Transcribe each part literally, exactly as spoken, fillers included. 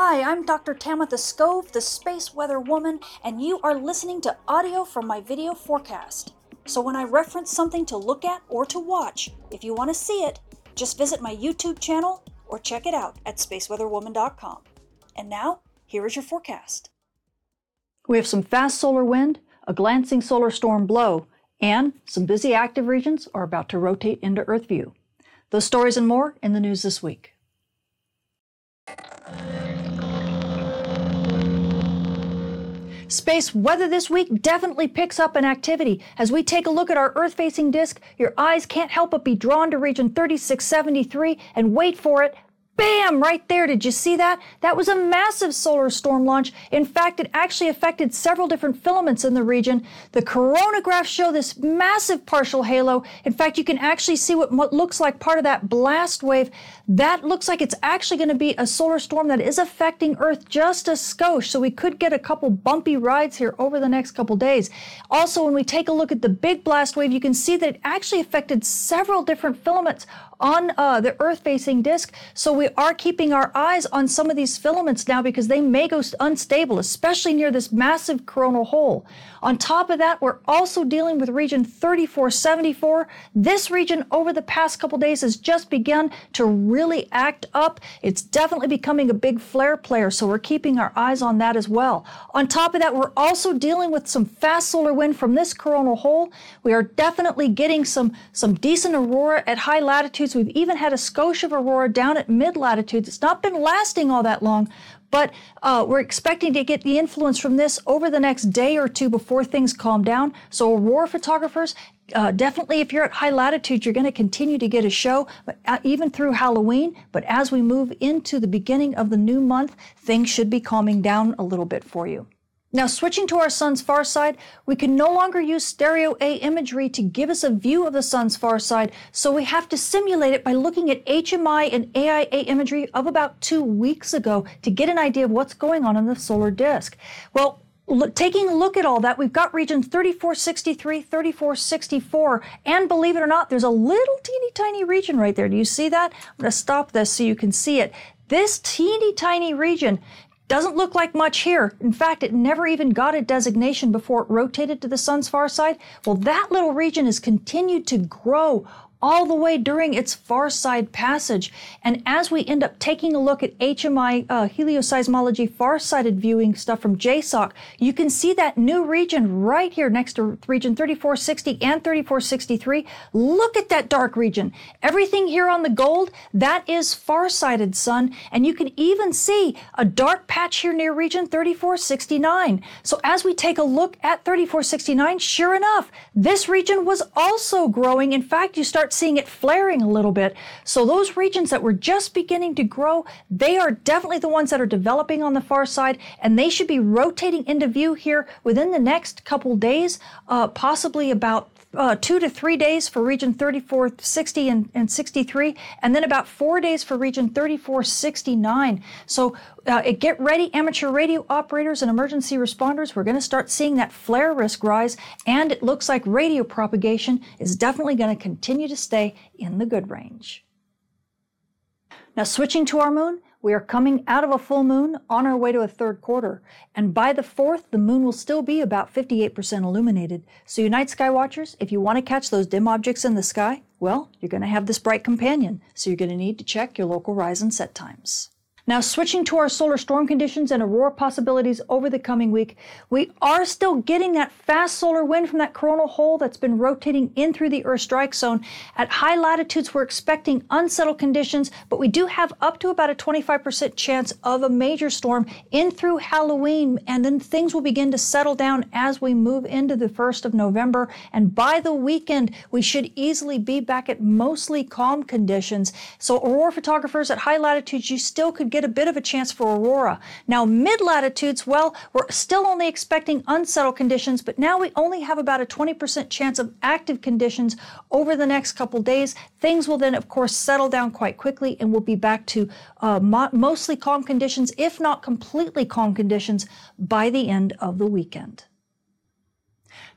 Hi, I'm Doctor Tamitha Skov, the Space Weather Woman, and you are listening to audio from my video forecast. So when I reference something to look at or to watch, if you want to see it, just visit my YouTube channel or check it out at space weather woman dot com. And now, here is your forecast. We have some fast solar wind, a glancing solar storm blow, and some busy active regions are about to rotate into Earth view. Those stories and more in the news this week. Space weather this week definitely picks up in activity. As we take a look at our Earth-facing disk, your eyes can't help but be drawn to region thirty-six seventy-three, and wait for it, bam, right there. Did you see that? That was a massive solar storm launch. In fact, it actually affected several different filaments in the region. The coronagraphs show this massive partial halo. In fact, you can actually see what, what looks like part of that blast wave. That looks like it's actually going to be a solar storm that is affecting Earth just a skosh, so we could get a couple bumpy rides here over the next couple days. Also, when we take a look at the big blast wave, you can see that it actually affected several different filaments on uh, the Earth-facing disk. So we are keeping our eyes on some of these filaments now because they may go unstable, especially near this massive coronal hole. On top of that, we're also dealing with region thirty-four seventy-four. This region over the past couple days has just begun to really act up. It's definitely becoming a big flare player, so we're keeping our eyes on that as well. On top of that, we're also dealing with some fast solar wind from this coronal hole. We are definitely getting some, some decent aurora at high latitudes. We've even had a skosh of aurora down at mid-latitudes. It's not been lasting all that long, but uh, we're expecting to get the influence from this over the next day or two before things calm down. So aurora photographers, uh, definitely if you're at high latitude, you're going to continue to get a show, but, uh, even through Halloween. But as we move into the beginning of the new month, things should be calming down a little bit for you. Now, switching to our sun's far side, we can no longer use stereo A imagery to give us a view of the sun's far side, so we have to simulate it by looking at H M I and A I A imagery of about two weeks ago to get an idea of what's going on in the solar disk. Well, Look, taking a look at all that, we've got regions thirty-four sixty-three, thirty-four sixty-four, and believe it or not, there's a little teeny tiny region right there. Do you see that? I'm going to stop this so you can see it. This teeny tiny region doesn't look like much here. In fact, it never even got a designation before it rotated to the sun's far side. Well, that little region has continued to grow all the way during its far side passage. And as we end up taking a look at H M I, uh, helioseismology, far-sighted viewing stuff from J SOC, you can see that new region right here next to region thirty-four sixty and thirty-four sixty-three. Look at that dark region. Everything here on the gold, that is far-sighted sun. And you can even see a dark patch here near region thirty-four sixty-nine. So as we take a look at thirty-four sixty-nine, sure enough, this region was also growing. In fact, you start seeing it flaring a little bit. So those regions that were just beginning to grow, they are definitely the ones that are developing on the far side, and they should be rotating into view here within the next couple days, uh, possibly about uh, two to three days for region thirty-four sixty and, and sixty-three, and then about four days for region thirty-four sixty-nine. So uh, get ready, amateur radio operators and emergency responders. We're going to start seeing that flare risk rise, and it looks like radio propagation is definitely going to continue to stay in the good range. Now, switching to our moon, we are coming out of a full moon on our way to a third quarter, and by the fourth, the moon will still be about fifty-eight percent illuminated. So you night sky watchers, if you want to catch those dim objects in the sky, well, you're going to have this bright companion, so you're going to need to check your local rise and set times. Now, switching to our solar storm conditions and aurora possibilities over the coming week, we are still getting that fast solar wind from that coronal hole that's been rotating in through the Earth strike zone. At high latitudes, we're expecting unsettled conditions, but we do have up to about a twenty-five percent chance of a major storm in through Halloween, and then things will begin to settle down as we move into the first of November. And by the weekend, we should easily be back at mostly calm conditions. So aurora photographers at high latitudes, you still could get a bit of a chance for aurora. Now, mid-latitudes, well, we're still only expecting unsettled conditions, but now we only have about a twenty percent chance of active conditions over the next couple days. Things will then, of course, settle down quite quickly, and we'll be back to uh, mo- mostly calm conditions, if not completely calm conditions, by the end of the weekend.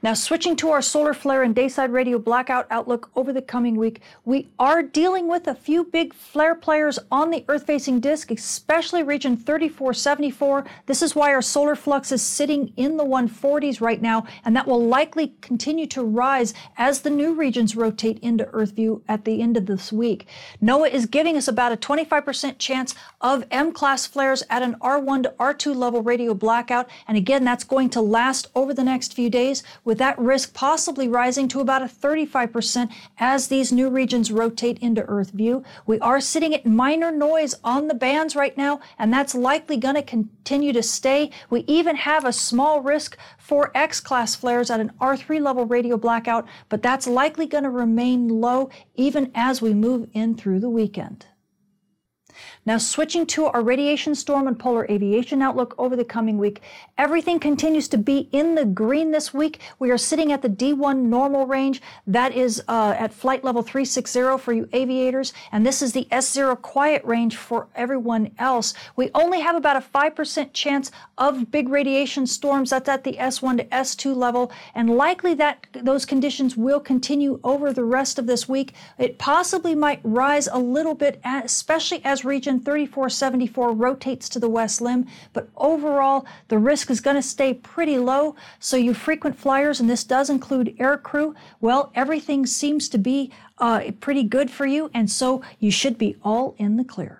Now, switching to our solar flare and dayside radio blackout outlook over the coming week, we are dealing with a few big flare players on the Earth-facing disk, especially region thirty-four seventy-four. This is why our solar flux is sitting in the one forties right now, and that will likely continue to rise as the new regions rotate into Earth view at the end of this week. NOAA is giving us about a twenty-five percent chance of M-class flares at an R one to R two level radio blackout, and again, that's going to last over the next few days, with that risk possibly rising to about a thirty-five percent as these new regions rotate into Earth view. We are sitting at minor noise on the bands right now, and that's likely going to continue to stay. We even have a small risk for X-class flares at an R three level radio blackout, but that's likely going to remain low even as we move in through the weekend. Now, switching to our radiation storm and polar aviation outlook over the coming week, everything continues to be in the green this week. We are sitting at the D one normal range. That is uh, at flight level three sixty for you aviators, and this is the S zero quiet range for everyone else. We only have about a five percent chance of big radiation storms. That's at the S one to S two level, and likely that those conditions will continue over the rest of this week. It possibly might rise a little bit, especially as region thirty-four seventy-four rotates to the west limb, but overall the risk is going to stay pretty low. So you frequent flyers, and this does include air crew, well, everything seems to be uh, pretty good for you, and so you should be all in the clear.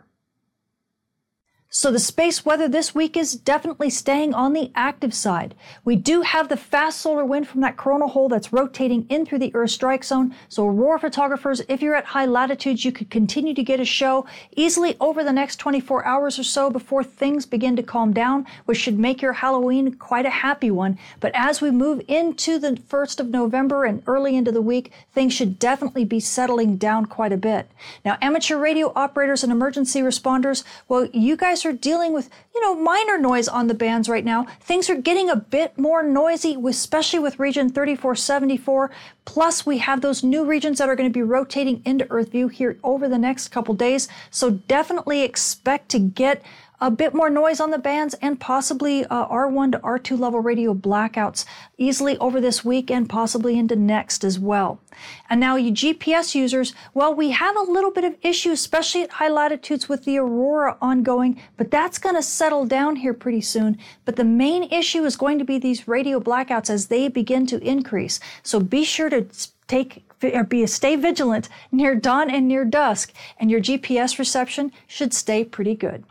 So the space weather this week is definitely staying on the active side. We do have the fast solar wind from that coronal hole that's rotating in through the Earth strike zone. So aurora photographers, if you're at high latitudes, you could continue to get a show easily over the next twenty-four hours or so before things begin to calm down, which should make your Halloween quite a happy one. But as we move into the first of November and early into the week, things should definitely be settling down quite a bit. Now, amateur radio operators and emergency responders, well, you guys are dealing with, you know, minor noise on the bands right now. Things are getting a bit more noisy, especially with region thirty-four seventy-four. Plus, we have those new regions that are going to be rotating into Earth view here over the next couple days. So definitely expect to get a bit more noise on the bands and possibly uh, R one to R two level radio blackouts easily over this week and possibly into next as well. And now you G P S users, well, we have a little bit of issue, especially at high latitudes with the aurora ongoing, but that's going to settle down here pretty soon. But the main issue is going to be these radio blackouts as they begin to increase. So be sure to take or be stay vigilant near dawn and near dusk, and your G P S reception should stay pretty good.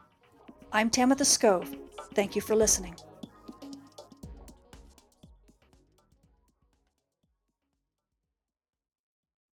I'm Tamitha Skov. Thank you for listening.